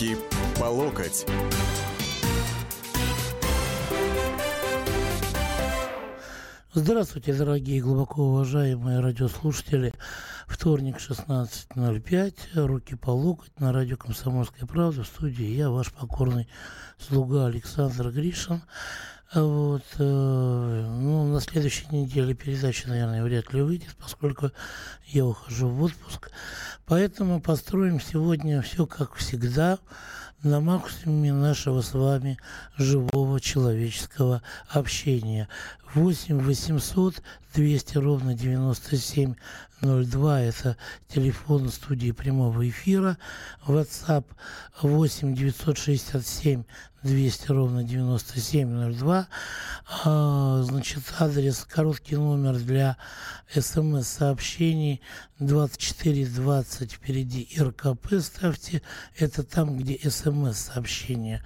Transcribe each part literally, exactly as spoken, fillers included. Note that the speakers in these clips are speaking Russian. Руки по локоть. Здравствуйте, дорогие глубоко уважаемые радиослушатели. Вторник, шестнадцать ноль пять. Руки по локоть на радио «Комсомольская правда». В студии я, ваш покорный слуга Александр Гришин. Вот, ну, на следующей неделе передача, наверное, вряд ли выйдет, поскольку я ухожу в отпуск. Поэтому построим сегодня все, как всегда, на максимуме нашего с вами живого человеческого общения. восемь восемьсот двести ровно девяносто семь ноль два. Это телефон студии прямого эфира. WhatsApp восемь девятьсот шестьдесят семь двести ровно девяносто семь ноль два. А, значит, адрес, короткий номер для смс-сообщений двадцать четыре двадцать, впереди РКП ставьте. Это там, где смс-сообщения.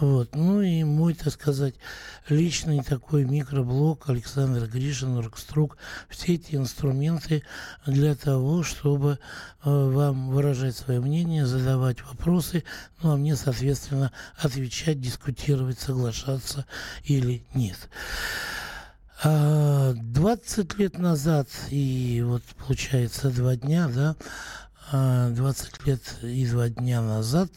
Вот. Ну и мой, так сказать, личный такой микроблог Александр Гришин, Рукструк. Все эти инструменты для того, чтобы э, вам выражать свое мнение, задавать вопросы, ну а мне, соответственно, отвечать, дискутировать, соглашаться или нет. двадцать лет назад, и вот получается два дня, да, двадцать лет и два дня назад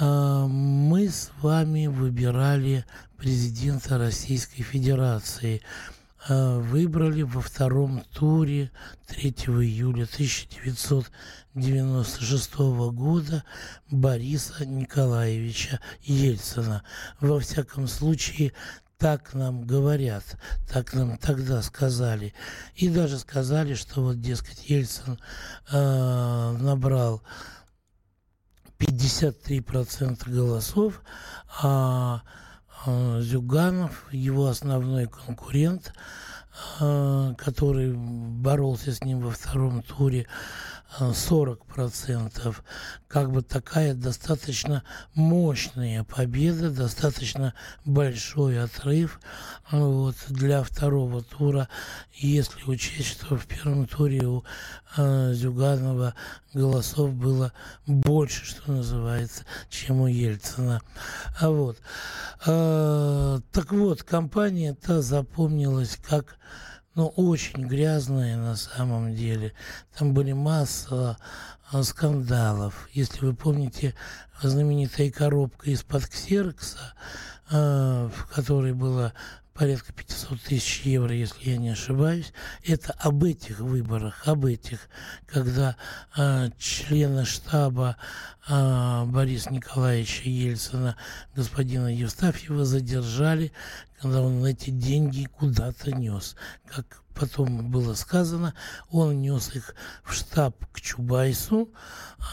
мы с вами выбирали президента Российской Федерации. Выбрали во втором туре третьего июля тысяча девятьсот девяносто шестого года Бориса Николаевича Ельцина. Во всяком случае, так нам говорят, так нам тогда сказали. И даже сказали, что вот, дескать, Ельцин э, набрал пятьдесят три процента голосов, а Зюганов, его основной конкурент, который боролся с ним во втором туре, сорок процентов. Как бы такая достаточно мощная победа, достаточно большой отрыв, вот, для второго тура, если учесть, что в первом туре у э, Зюганова голосов было больше, что называется, чем у Ельцина. А вот. Э, так вот, компания-то запомнилась как... но очень грязные на самом деле. Там были масса скандалов. Если вы помните, знаменитая коробка из-под ксерокса, в которой было порядка пятьсот тысяч евро, если я не ошибаюсь, это об этих выборах, об этих, когда э, члены штаба э, Бориса Николаевича Ельцина, господина Евстафьева, задержали, когда он эти деньги куда-то нес. Как потом было сказано, он нес их в штаб к Чубайсу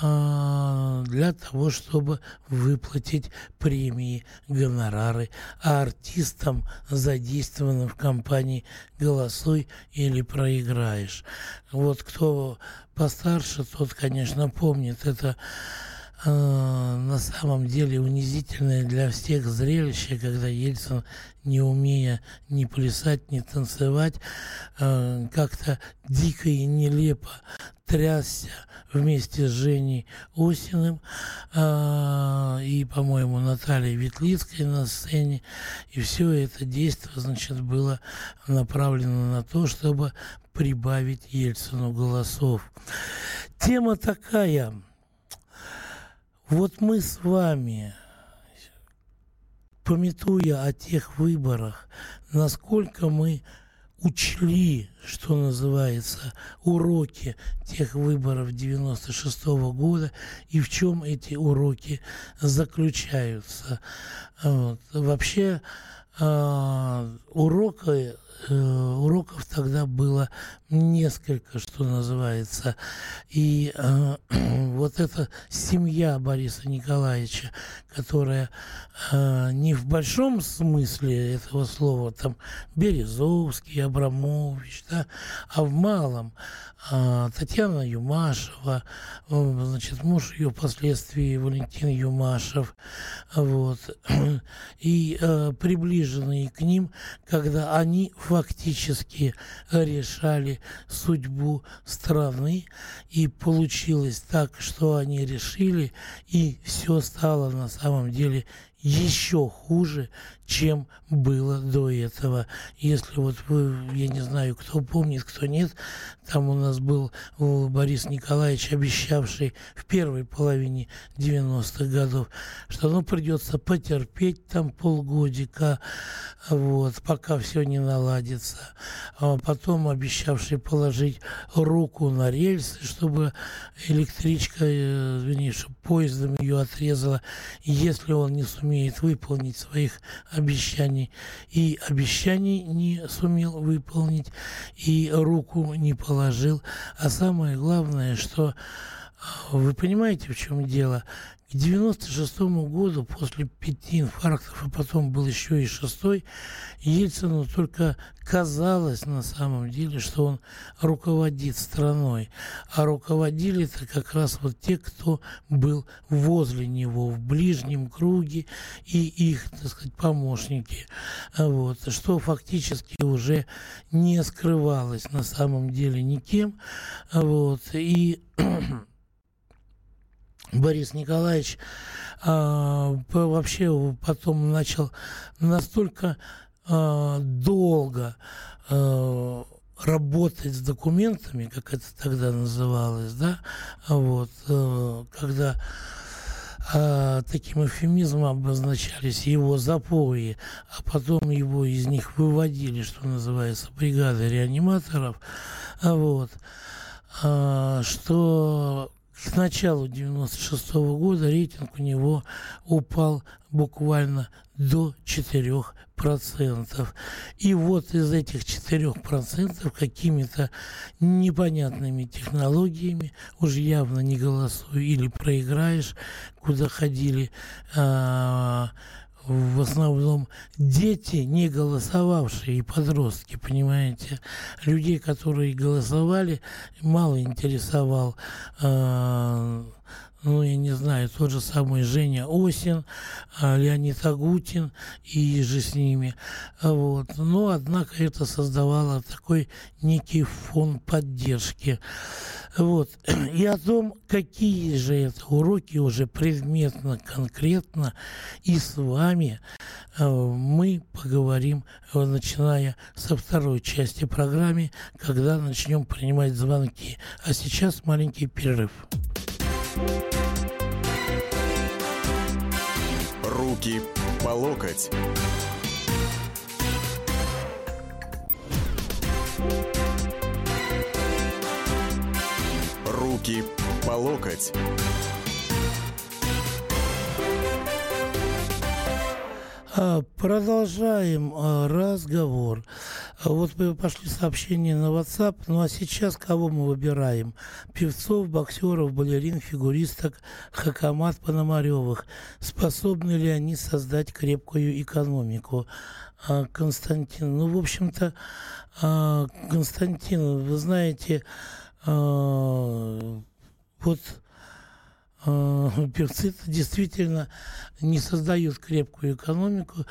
э, для того, чтобы выплатить премии, гонорары, а артистам, задействованным в кампании «Голосуй или проиграешь». Вот кто постарше, тот, конечно, помнит это. На самом деле унизительное для всех зрелище, когда Ельцин, не умея ни плясать, ни танцевать, как-то дико и нелепо трясся вместе с Женей Осиным и, по-моему, Натальей Ветлицкой на сцене. И все это действие, значит, было направлено на то, чтобы прибавить Ельцину голосов. Тема такая... Вот мы с вами, памятуя о тех выборах, насколько мы учли, что называется, уроки тех выборов девяносто шестого года и в чем эти уроки заключаются. Вот. Вообще э, уроки... Уроков тогда было несколько, что называется. И э, вот эта семья Бориса Николаевича, которая э, не в большом смысле этого слова, там Березовский, Абрамович, да, а в малом э, Татьяна Юмашева, э, значит, муж ее впоследствии Валентин Юмашев, вот, и э, приближенные к ним, когда они в фактически решали судьбу страны. И получилось так, что они решили, и все стало на самом деле еще хуже, чем было до этого. Если вот вы, я не знаю, кто помнит, кто нет, там у нас был Борис Николаевич, обещавший в первой половине девяностых годов, что ну придется потерпеть там полгодика, вот, пока все не наладится. А потом обещавший положить руку на рельсы, чтобы электричка, извини, чтобы поездом ее отрезала, если он не сумеет выполнить своих обещаний. И обещаний не сумел выполнить, и руку не положил. А самое главное, что вы понимаете, в чем дело? К девяносто шестому году, после пяти инфарктов, а потом был еще и шестой, Ельцину только казалось на самом деле, что он руководит страной. А руководили-то как раз вот те, кто был возле него, в ближнем круге, и их, так сказать, помощники. Вот. Что фактически уже не скрывалось на самом деле никем. Вот. И... Борис Николаевич э, вообще потом начал настолько э, долго э, работать с документами, как это тогда называлось, да, вот, э, когда э, таким эвфемизмом обозначались его запои, а потом его из них выводили, что называется, бригада реаниматоров, вот, э, что... К началу девяносто шестого года рейтинг у него упал буквально до четырех процентов. И вот из этих четырех процентов какими-то непонятными технологиями, уж явно не «Голосуй или проиграешь», куда ходили э- в основном дети, не голосовавшие, и подростки, понимаете. Людей, которые голосовали, мало интересовал, э, ну, я не знаю, тот же самый Женя Осин, э, Леонид Агутин и же с ними. Вот. Но, однако, это создавало такой некий фон поддержки. Вот. И о том, какие же это уроки уже предметно, конкретно и с вами мы поговорим, начиная со второй части программы, когда начнем принимать звонки. А сейчас маленький перерыв. Руки по локоть. Руки по локоть. Продолжаем разговор. Вот пошли сообщения на WhatsApp. Ну а сейчас кого мы выбираем? Певцов, боксеров, балерин, фигуристок, хакамат, Пономарёвых. Способны ли они создать крепкую экономику? Константин. Ну, в общем-то, Константин, вы знаете... Вот э, певцы действительно не создают крепкую экономику, э,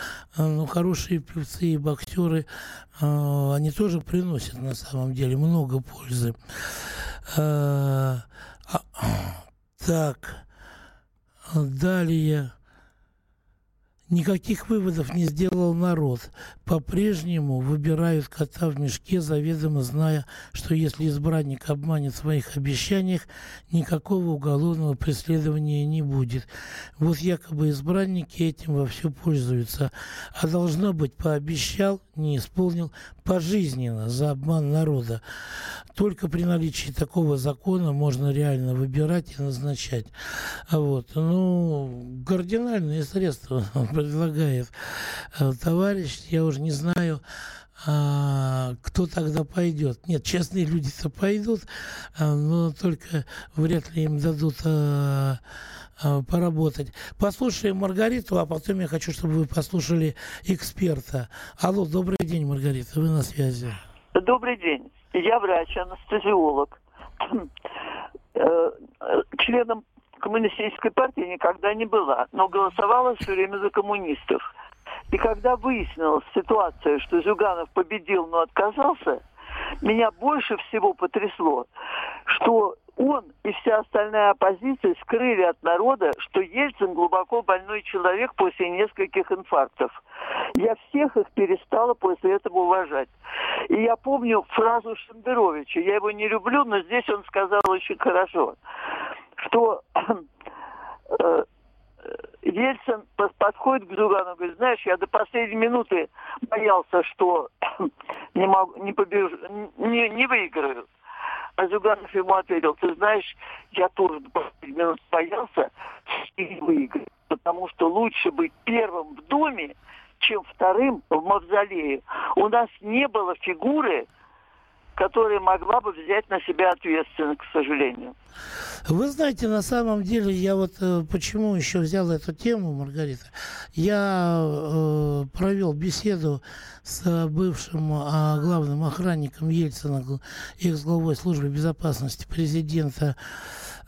но хорошие певцы и боксеры, э, они тоже приносят на самом деле много пользы. Э, а, так, далее... Никаких выводов не сделал народ. По-прежнему выбирают кота в мешке, заведомо зная, что если избранник обманет в своих обещаниях, никакого уголовного преследования не будет. Вот якобы избранники этим вовсю пользуются. А должно быть, пообещал, не исполнил, пожизненно за обман народа. Только при наличии такого закона можно реально выбирать и назначать. Вот. Ну, кардинальные средства предлагает товарищ, я уже не знаю, кто тогда пойдет. Нет, честные люди-то пойдут, но только вряд ли им дадут поработать. Послушаем Маргариту, а потом я хочу, чтобы вы послушали эксперта. Алло, добрый день, Маргарита, вы на связи. Добрый день. Я врач-анестезиолог. Членом коммунистической партии никогда не была, но голосовала все время за коммунистов. И когда выяснилась ситуация, что Зюганов победил, но отказался, меня больше всего потрясло, что он и вся остальная оппозиция скрыли от народа, что Ельцин глубоко больной человек после нескольких инфарктов. Я всех их перестала после этого уважать. И я помню фразу Шендеровича, я его не люблю, но здесь он сказал очень хорошо, что Ельцин подходит к Зюганову и говорит: знаешь, я до последней минуты боялся, что не, могу, не, побежу, не, не выиграю. А Зюганов ему ответил: ты знаешь, я тоже до последней минуты боялся и не выиграю, потому что лучше быть первым в Думе, чем вторым в Мавзолее. У нас не было фигуры, которая могла бы взять на себя ответственность, к сожалению. Вы знаете, на самом деле, я вот почему еще взял эту тему, Маргарита. Я э, провел беседу с бывшим э, главным охранником Ельцина, экс-главой службы безопасности президента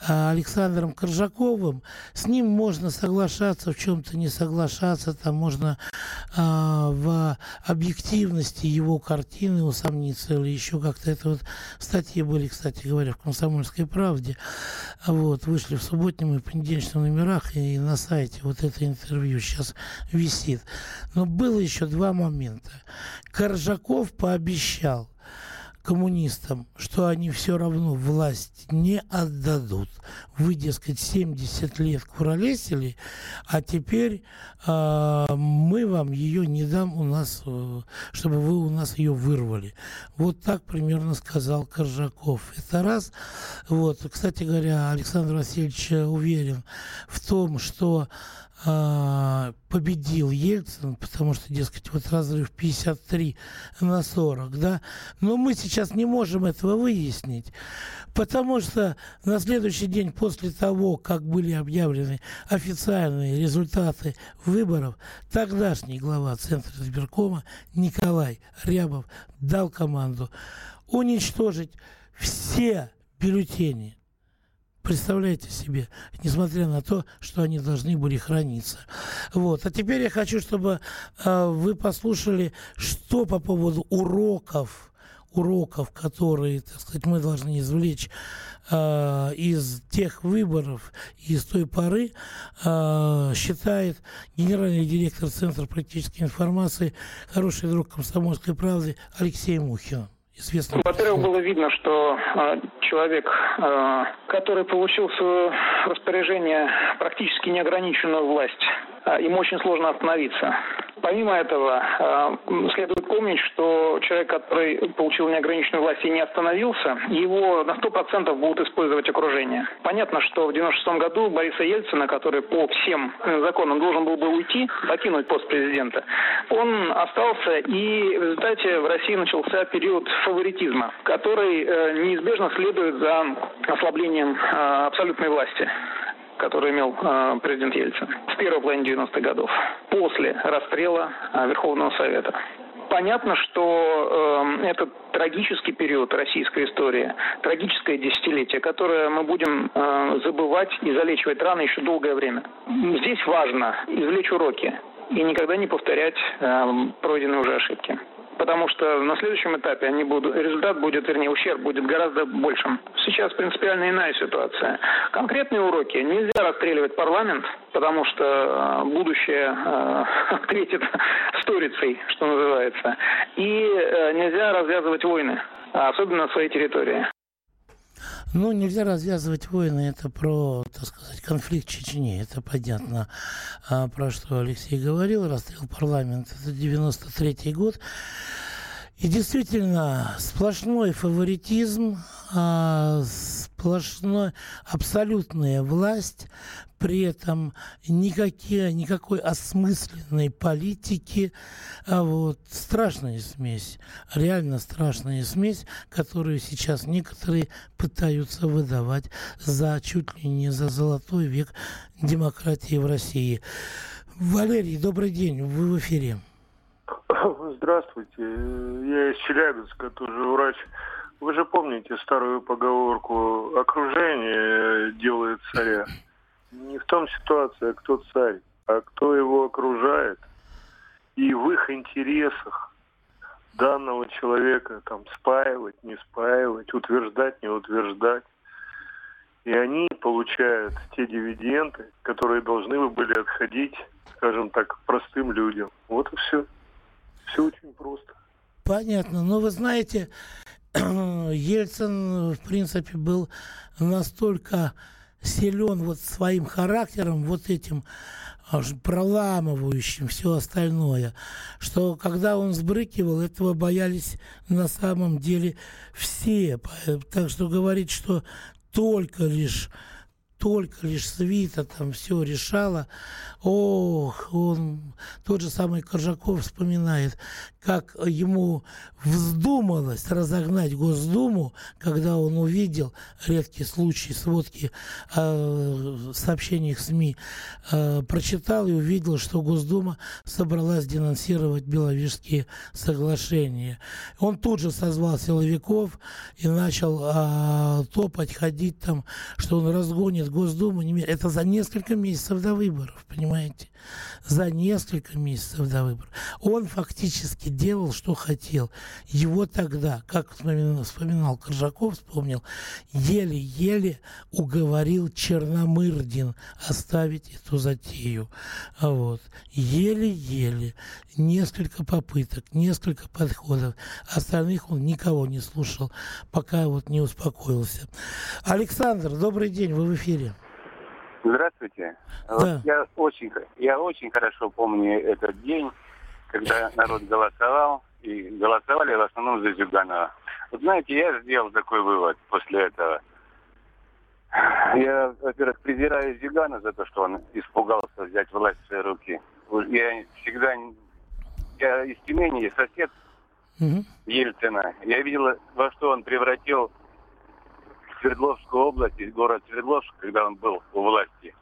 э, Александром Коржаковым. С ним можно соглашаться, в чем-то не соглашаться, там можно э, в объективности его картины усомниться или еще как-то. Это вот статьи были, кстати говоря, в «Комсомольской правде». Вот, вышли в субботнем и понедельничном номерах, и на сайте вот это интервью сейчас висит. Но было еще два момента. Коржаков пообещал коммунистам, что они все равно власть не отдадут. Вы, дескать, семьдесят лет куролесили, а теперь э, мы вам ее не дам, у нас, э, чтобы вы у нас ее вырвали. Вот так примерно сказал Коржаков. Это раз. Вот. Кстати говоря, Александр Васильевич уверен в том, что победил Ельцин, потому что, дескать, вот разрыв пятьдесят три на сорок, да, но мы сейчас не можем этого выяснить, потому что на следующий день после того, как были объявлены официальные результаты выборов, тогдашний глава Центра избиркома Николай Рябов дал команду уничтожить все бюллетени. Представляете себе, несмотря на то, что они должны были храниться. Вот. А теперь я хочу, чтобы э, вы послушали, что по поводу уроков, уроков, которые, так сказать, мы должны извлечь э, из тех выборов, из той поры, э, считает генеральный директор Центра политической информации, хороший друг «Комсомольской правды» Алексей Мухин. Во-первых, было видно, что э, человек, э, который получил в свое распоряжение практически неограниченную власть, э, ему очень сложно остановиться. Помимо этого, э, следует помнить, что человек, который получил неограниченную власть и не остановился, его на сто процентов будут использовать окружение. Понятно, что в девяносто шестом году Бориса Ельцина, который по всем законам должен был бы уйти, покинуть пост президента, он остался, и в результате в России начался период фаворитизма, который э, неизбежно следует за ослаблением э, абсолютной власти, который имел э, президент Ельцин с первой половины девяностых годов, после расстрела э, Верховного Совета. Понятно, что э, этот трагический период российской истории, трагическое десятилетие, которое мы будем э, забывать и залечивать раны еще долгое время. Здесь важно извлечь уроки и никогда не повторять э, пройденные уже ошибки. Потому что на следующем этапе они будут, результат будет, вернее, ущерб будет гораздо большим. Сейчас принципиально иная ситуация. Конкретные уроки. Нельзя расстреливать парламент, потому что будущее э, ответит сторицей, что называется. И э, нельзя развязывать войны, особенно на своей территории. Ну, нельзя развязывать войны, это про, так сказать, конфликт в Чечне, это понятно, а, про что Алексей говорил, расстрел парламента, это девяносто третий год. И действительно, сплошной фаворитизм, а, сплошная абсолютная власть, при этом никакие, никакой осмысленной политики, а вот страшная смесь, реально страшная смесь, которую сейчас некоторые пытаются выдавать за чуть ли не за золотой век демократии в России. Валерий, добрый день, вы в эфире. Здравствуйте, я из Челябинска, тоже врач. Вы же помните старую поговорку «окружение делает царя». Не в том ситуация, кто царь, а кто его окружает. и в их интересах данного человека там спаивать, не спаивать, утверждать, не утверждать. И они получают те дивиденды, которые должны бы были отходить, скажем так, простым людям. Вот и все. Все очень просто. Понятно. Но вы знаете, Ельцин, в принципе, был настолько силен вот своим характером, вот этим проламывающим все остальное, что когда он сбрыкивал, этого боялись на самом деле все. Так что говорить, что только лишь, только лишь свита там все решала. Ох, он, тот же самый Коржаков вспоминает, как ему вздумалось разогнать Госдуму, когда он увидел редкий случай сводки э, сообщений СМИ, э, прочитал и увидел, что Госдума собралась денонсировать Беловежские соглашения. Он тут же созвал силовиков и начал э, топать, ходить там, что он разгонит Госдуму. Это за несколько месяцев до выборов, понимаете? За несколько месяцев до выборов. Он фактически делал, что хотел. Его тогда, как вспоминал, вспоминал Коржаков, вспомнил, еле-еле уговорил Черномырдин оставить эту затею. Вот. Еле-еле. Несколько попыток, несколько подходов. Остальных он никого не слушал, пока вот не успокоился. Александр, добрый день, вы в эфире. Здравствуйте. Да. Вот я, очень, я очень хорошо помню этот день, когда народ голосовал, и голосовали в основном за Зюганова. Вот знаете, я сделал такой вывод после этого. Я, во-первых, презираю Зюганова за то, что он испугался взять власть в свои руки. Я всегда... Я из Тюмени, сосед угу. Ельцина. Я видел, во что он превратил Свердловскую область, город Свердловск, когда он был у власти.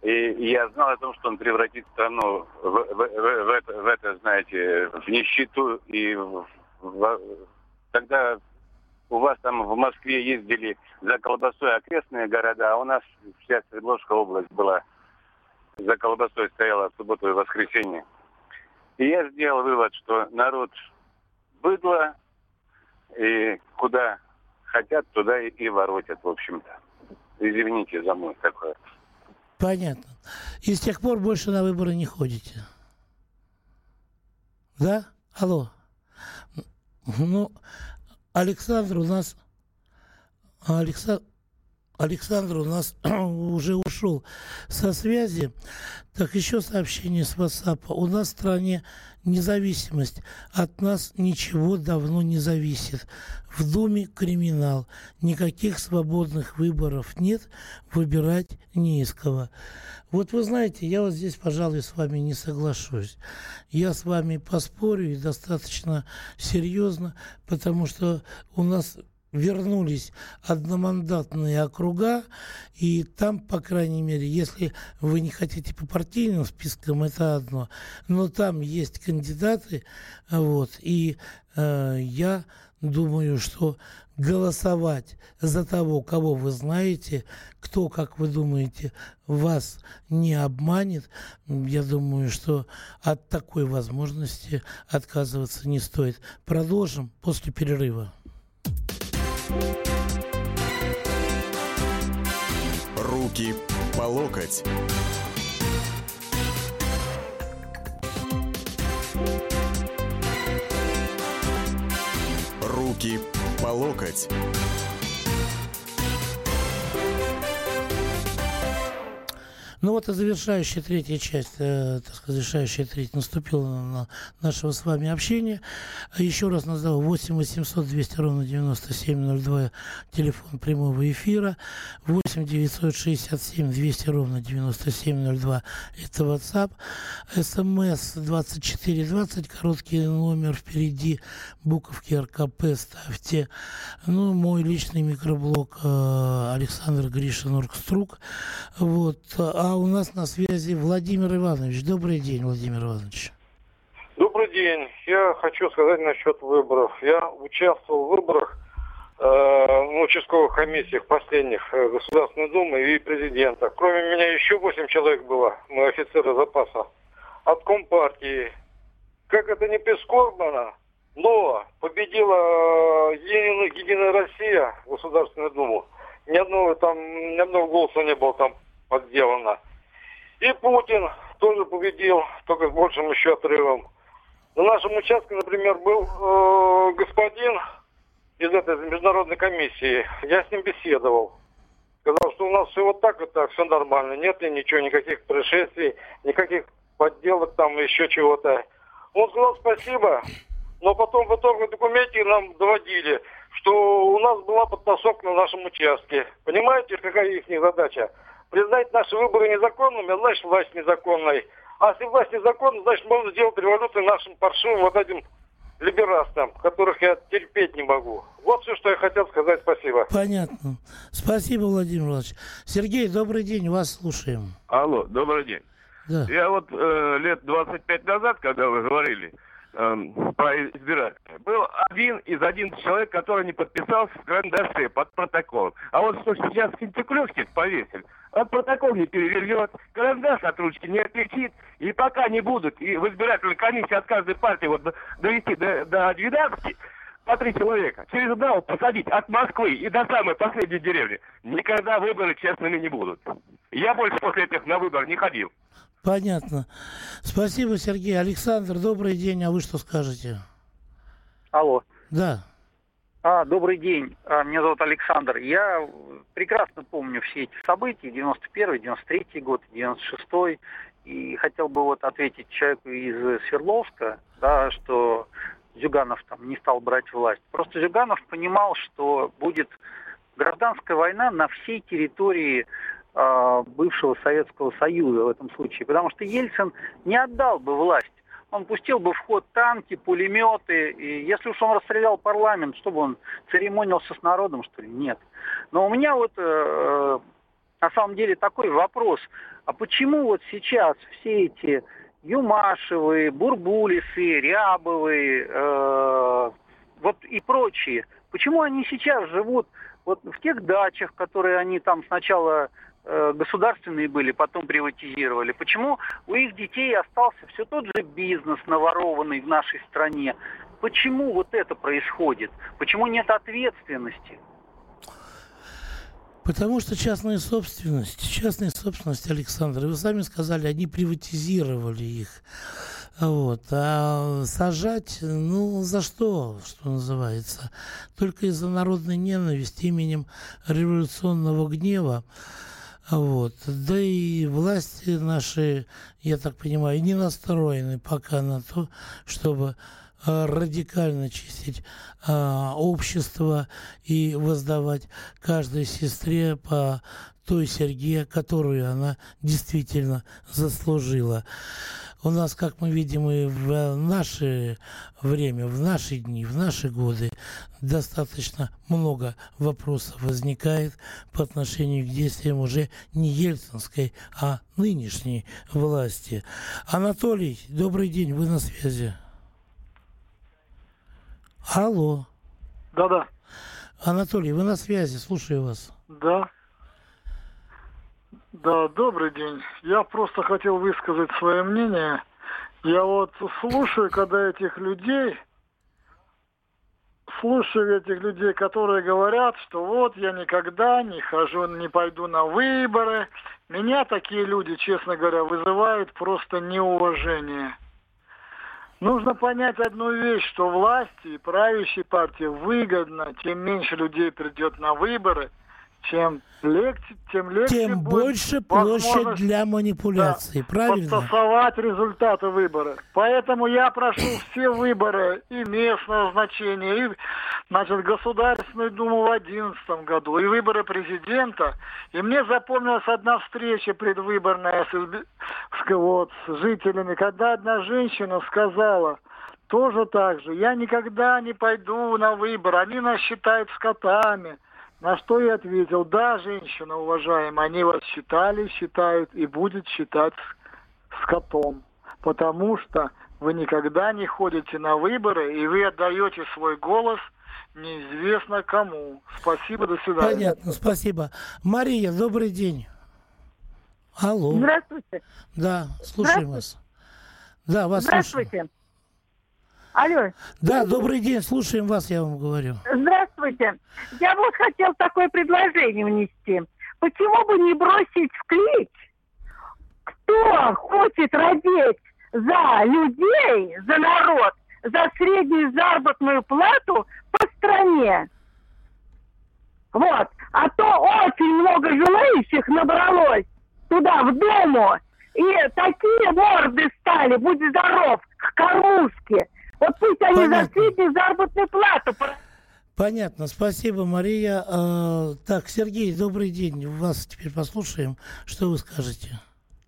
И я знал о том, что он превратит страну в, в, в, в, это, в это, знаете, в нищету. И в, в, когда у вас там в Москве ездили за колбасой окрестные города, а у нас вся Свердловская область была за колбасой, стояла в субботу и воскресенье. И я сделал вывод, что народ быдло, и куда хотят, туда и, и воротят, в общем-то. Извините за мой такое. Понятно. И с тех пор больше на выборы не ходите. Да? Алло. Ну, Александр у нас... Александр... Александр у нас уже ушел со связи. Так, еще сообщение с WhatsApp. У нас в стране независимость. От нас ничего давно не зависит. В Думе криминал. Никаких свободных выборов нет. Выбирать не из кого. Вот вы знаете, я вот здесь, пожалуй, с вами не соглашусь. Я с вами поспорю, и достаточно серьезно, потому что у нас... вернулись одномандатные округа, и там, по крайней мере, если вы не хотите по партийным спискам, это одно, но там есть кандидаты, вот, и э, я думаю, что голосовать за того, кого вы знаете, кто, как вы думаете, вас не обманет, я думаю, что от такой возможности отказываться не стоит. Продолжим после перерыва. Руки по локоть. Руки по локоть. Ну вот и завершающая третья часть, э, так сказать, завершающая треть наступила на нашего с вами общения. Еще раз назову восемь восемьсот двести ровно девяносто семь ноль два, телефон прямого эфира, восемь девятьсот шестьдесят семь двести ровно девяносто семь ноль два, это WhatsApp, СМС двадцать четыре двадцать, короткий номер впереди, буковки РКП ставьте. Ну, мой личный микроблог э, Александр Гришин, Рукструк, вот. А у нас на связи Владимир Иванович. Добрый день, Владимир Иванович. Добрый день. Я хочу сказать насчет выборов. Я участвовал в выборах э, на участковых комиссиях последних э, Государственной Думы и президента. Кроме меня еще восемь человек было, мы офицеры запаса. От Компартии, как это не прискорбно, но победила Единая Россия, Государственную Думу. Ни одного там, ни одного голоса не было там подделано. И Путин тоже победил, только с большим еще отрывом. На нашем участке, например, был э, господин из этой международной комиссии. Я с ним беседовал. Сказал, что у нас все вот так вот так, все нормально. Нет ли ничего, никаких происшествий, никаких подделок там, еще чего-то. Он сказал спасибо, но потом в итоге документы нам доводили, что у нас была подтасовка на нашем участке. Понимаете, какая их задача? Признать наши выборы незаконными, а значит власть незаконной. А если власть незаконна, значит можно сделать революцию нашим паршивым вот этим либерастам, которых я терпеть не могу. Вот все, что я хотел сказать. Спасибо. Понятно. Спасибо, Владимир Владимирович. Сергей, добрый день, вас слушаем. Алло, добрый день. Да. Я вот э, лет двадцать пять назад, когда вы говорили э, про избирателей, был один из одиннадцати человек, который не подписался в карандаше под протоколом. А вот что сейчас Кентюклёвских повесили, он протокол не перевернет, карандаш от ручки не отличит, и пока не будут и в избирательной комиссии от каждой партии вот довести до, до двенадцати, по три человека, через одного посадить от Москвы и до самой последней деревни, никогда выборы честными не будут. Я больше после этих на выбор не ходил. Понятно. Спасибо, Сергей. Александр, добрый день. А вы что скажете? Алло. Да. А, добрый день. Меня зовут Александр. Я прекрасно помню все эти события. девяносто первый, девяносто третий год, девяносто шестой. И хотел бы вот ответить человеку из Свердловска, да, что Зюганов там не стал брать власть. Просто Зюганов понимал, что будет гражданская война на всей территории э, бывшего Советского Союза в этом случае. Потому что Ельцин не отдал бы власть. Он пустил бы в ход танки, пулеметы. И если уж он расстрелял парламент, чтобы он церемонился с народом, что ли? Нет. Но у меня вот э, на самом деле такой вопрос. А почему вот сейчас все эти Юмашевы, Бурбулисы, Рябовы, э, вот и прочие. Почему они сейчас живут вот в тех дачах, которые они там сначала э, государственные были, потом приватизировали? Почему у их детей остался все тот же бизнес, наворованный в нашей стране? Почему вот это происходит? Почему нет ответственности? Потому что частная собственность, частная собственность, Александр, вы сами сказали, они приватизировали их. Вот. А сажать, ну, за что, что называется? Только из-за народной ненависти именем революционного гнева. Вот. Да и власти наши, я так понимаю, не настроены пока на то, чтобы радикально чистить а, общество и воздавать каждой сестре по той серьге, которую она действительно заслужила. У нас, как мы видим, и в наше время, в наши дни, в наши годы достаточно много вопросов возникает по отношению к действиям уже не ельцинской, а нынешней власти. Анатолий, добрый день, вы на связи. Алло. Да-да. Анатолий, вы на связи, слушаю вас. Да. Да, добрый день. Я просто хотел высказать свое мнение. Я вот слушаю, когда этих людей, слушаю этих людей, которые говорят, что вот я никогда не хожу, не пойду на выборы. Меня такие люди, честно говоря, вызывают просто неуважение. Нужно понять одну вещь, что власти и правящей партии выгодно, чем меньше людей придет на выборы, чем легче, тем легче тем будет больше площадь для манипуляций, да, правильно? Подтасовать результаты выбора. Поэтому я прошу все выборы и местного значения, и значит, Государственную Думу в одиннадцатом году, и выборы президента. И мне запомнилась одна встреча предвыборная с, вот, с жителями, когда одна женщина сказала тоже так же: я никогда не пойду на выборы, они нас считают скотами. На что я ответил: да, женщина, уважаемая, они вас считали, считают и будут считать скотом, потому что вы никогда не ходите на выборы, и вы отдаете свой голос неизвестно кому. Спасибо, до свидания. Понятно, спасибо. Мария, добрый день. Алло. Здравствуйте. Да, слушаем вас. Да, вас слушаем. Здравствуйте. Алло. Да, добрый день, слушаем вас, я вам говорю. Здравствуйте. Я вот хотел такое предложение внести. Почему бы не бросить в клич, кто хочет родить за людей, за народ, за среднюю заработную плату по стране? Вот. А то очень много желающих набралось туда, в Думу. И такие морды стали, будь здоров, к кормушке. Вот пусть они Понятно. За среднюю заработную плату. Понятно. Спасибо, Мария. Так, Сергей, добрый день. Вас теперь послушаем. Что вы скажете?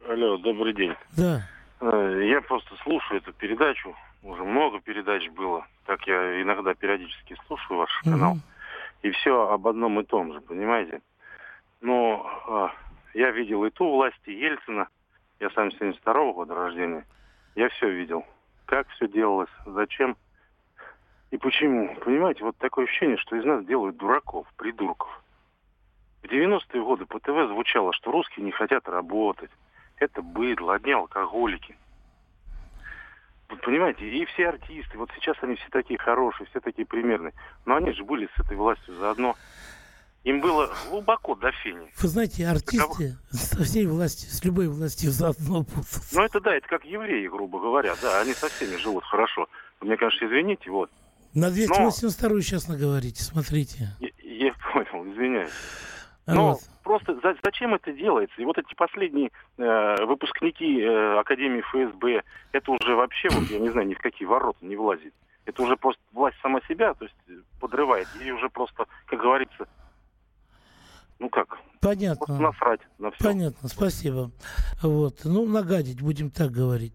Алло, добрый день. Да. Я просто слушаю эту передачу. Уже много передач было. Так я иногда периодически слушаю ваш угу. канал. И все об одном и том же, понимаете? Но э, я видел и ту власть, и Ельцина. Я сам семьдесят второго года рождения. Я все видел. Как все делалось, зачем и почему. Понимаете, вот такое ощущение, что из нас делают дураков, придурков. В девяностые годы по ТВ звучало, что русские не хотят работать. Это быдло, одни алкоголики. Вот понимаете, и все артисты, вот сейчас они все такие хорошие, все такие примерные. Но они же были с этой властью заодно. Им было глубоко до фени. Вы знаете, артисты со всей властью, с любой властью заодно будут. Ну это да, это как евреи, грубо говоря, да, они со всеми живут хорошо. Мне, конечно, извините, вот. На двести восемьдесят вторую сейчас наговорите, смотрите. Я, я понял, извиняюсь. Но вот. Просто за, зачем это делается? И вот эти последние э, выпускники э, Академии ФСБ, это уже вообще, вот, я не знаю, ни в какие ворота не влазит. Это уже просто власть сама себя, то есть подрывает. И уже просто, как говорится, ну как? Понятно. Просто насрать на все. Понятно, спасибо. Вот. Ну, нагадить, будем так говорить.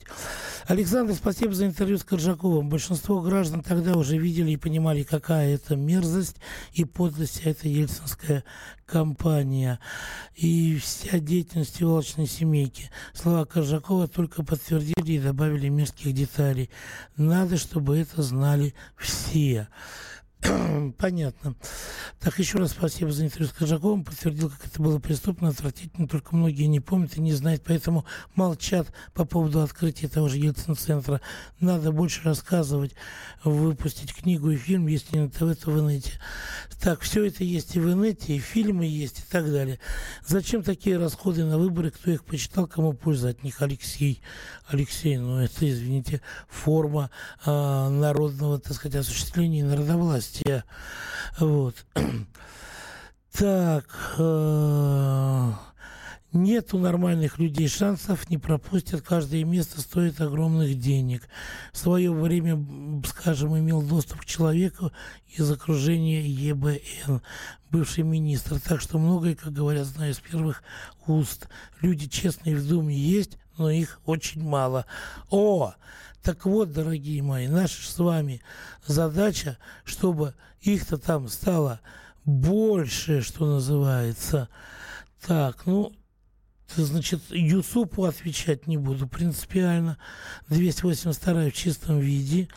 Александр, спасибо за интервью с Коржаковым. Большинство граждан тогда уже видели и понимали, какая это мерзость и подлость, а это ельцинская компания. И вся деятельность волчной семейки. Слова Коржакова только подтвердили и добавили мерзких деталей. Надо, чтобы это знали все. Понятно. Так, еще раз спасибо за интервью с Коржаковым. Подтвердил, как это было преступно, отвратительно. Только многие не помнят и не знают, поэтому молчат по поводу открытия того же Ельцин-центра. Надо больше рассказывать, выпустить книгу и фильм. Если не на ТВ, то в инете. Так, все это есть и в инете, и фильмы есть, и так далее. Зачем такие расходы на выборы? Кто их почитал, кому польза от них? Алексей. Алексей, ну это, извините, форма э, народного, так сказать, осуществления народовластия. Вот. Так, э- нет у нормальных людей шансов, не пропустят. Каждое место стоит огромных денег. В свое время, скажем, имел доступ к человеку из окружения ЕБН, бывший министр. Так что многое, как говорят, знаю из первых уст. Люди честные в Думе есть, но их очень мало. О! Так вот, дорогие мои, наша с вами задача, чтобы их-то там стало больше, что называется. Так, ну, значит, Юсупу отвечать не буду принципиально. двести восемьдесят вторая в чистом виде.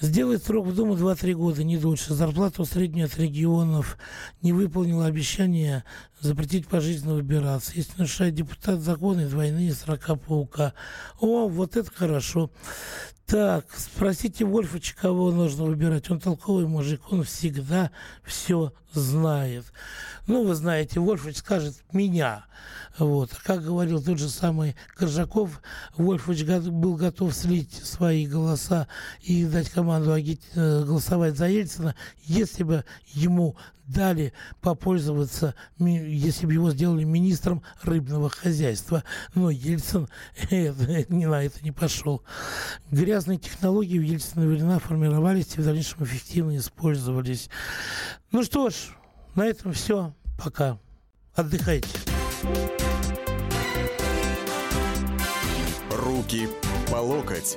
Сделать срок в Думу два-три года, не дольше. Зарплату среднюю от регионов. Не выполнила обещание запретить пожизненно выбираться. Если нарушает депутат законы, двойные срока паука. О, вот это хорошо. Так, спросите Вольфовича, кого нужно выбирать. Он толковый мужик, он всегда все знает. Ну, вы знаете, Вольфович скажет «меня». Вот. Как говорил тот же самый Коржаков, Вольфович был готов слить свои голоса и дать команду аги... голосовать за Ельцина, если бы ему дали попользоваться, если бы его сделали министром рыбного хозяйства. Но Ельцин не на это не пошел. Грязные технологии в Ельцина времена формировались и в дальнейшем эффективно использовались. Ну что ж, на этом все. Пока. Отдыхайте. Руки по локоть.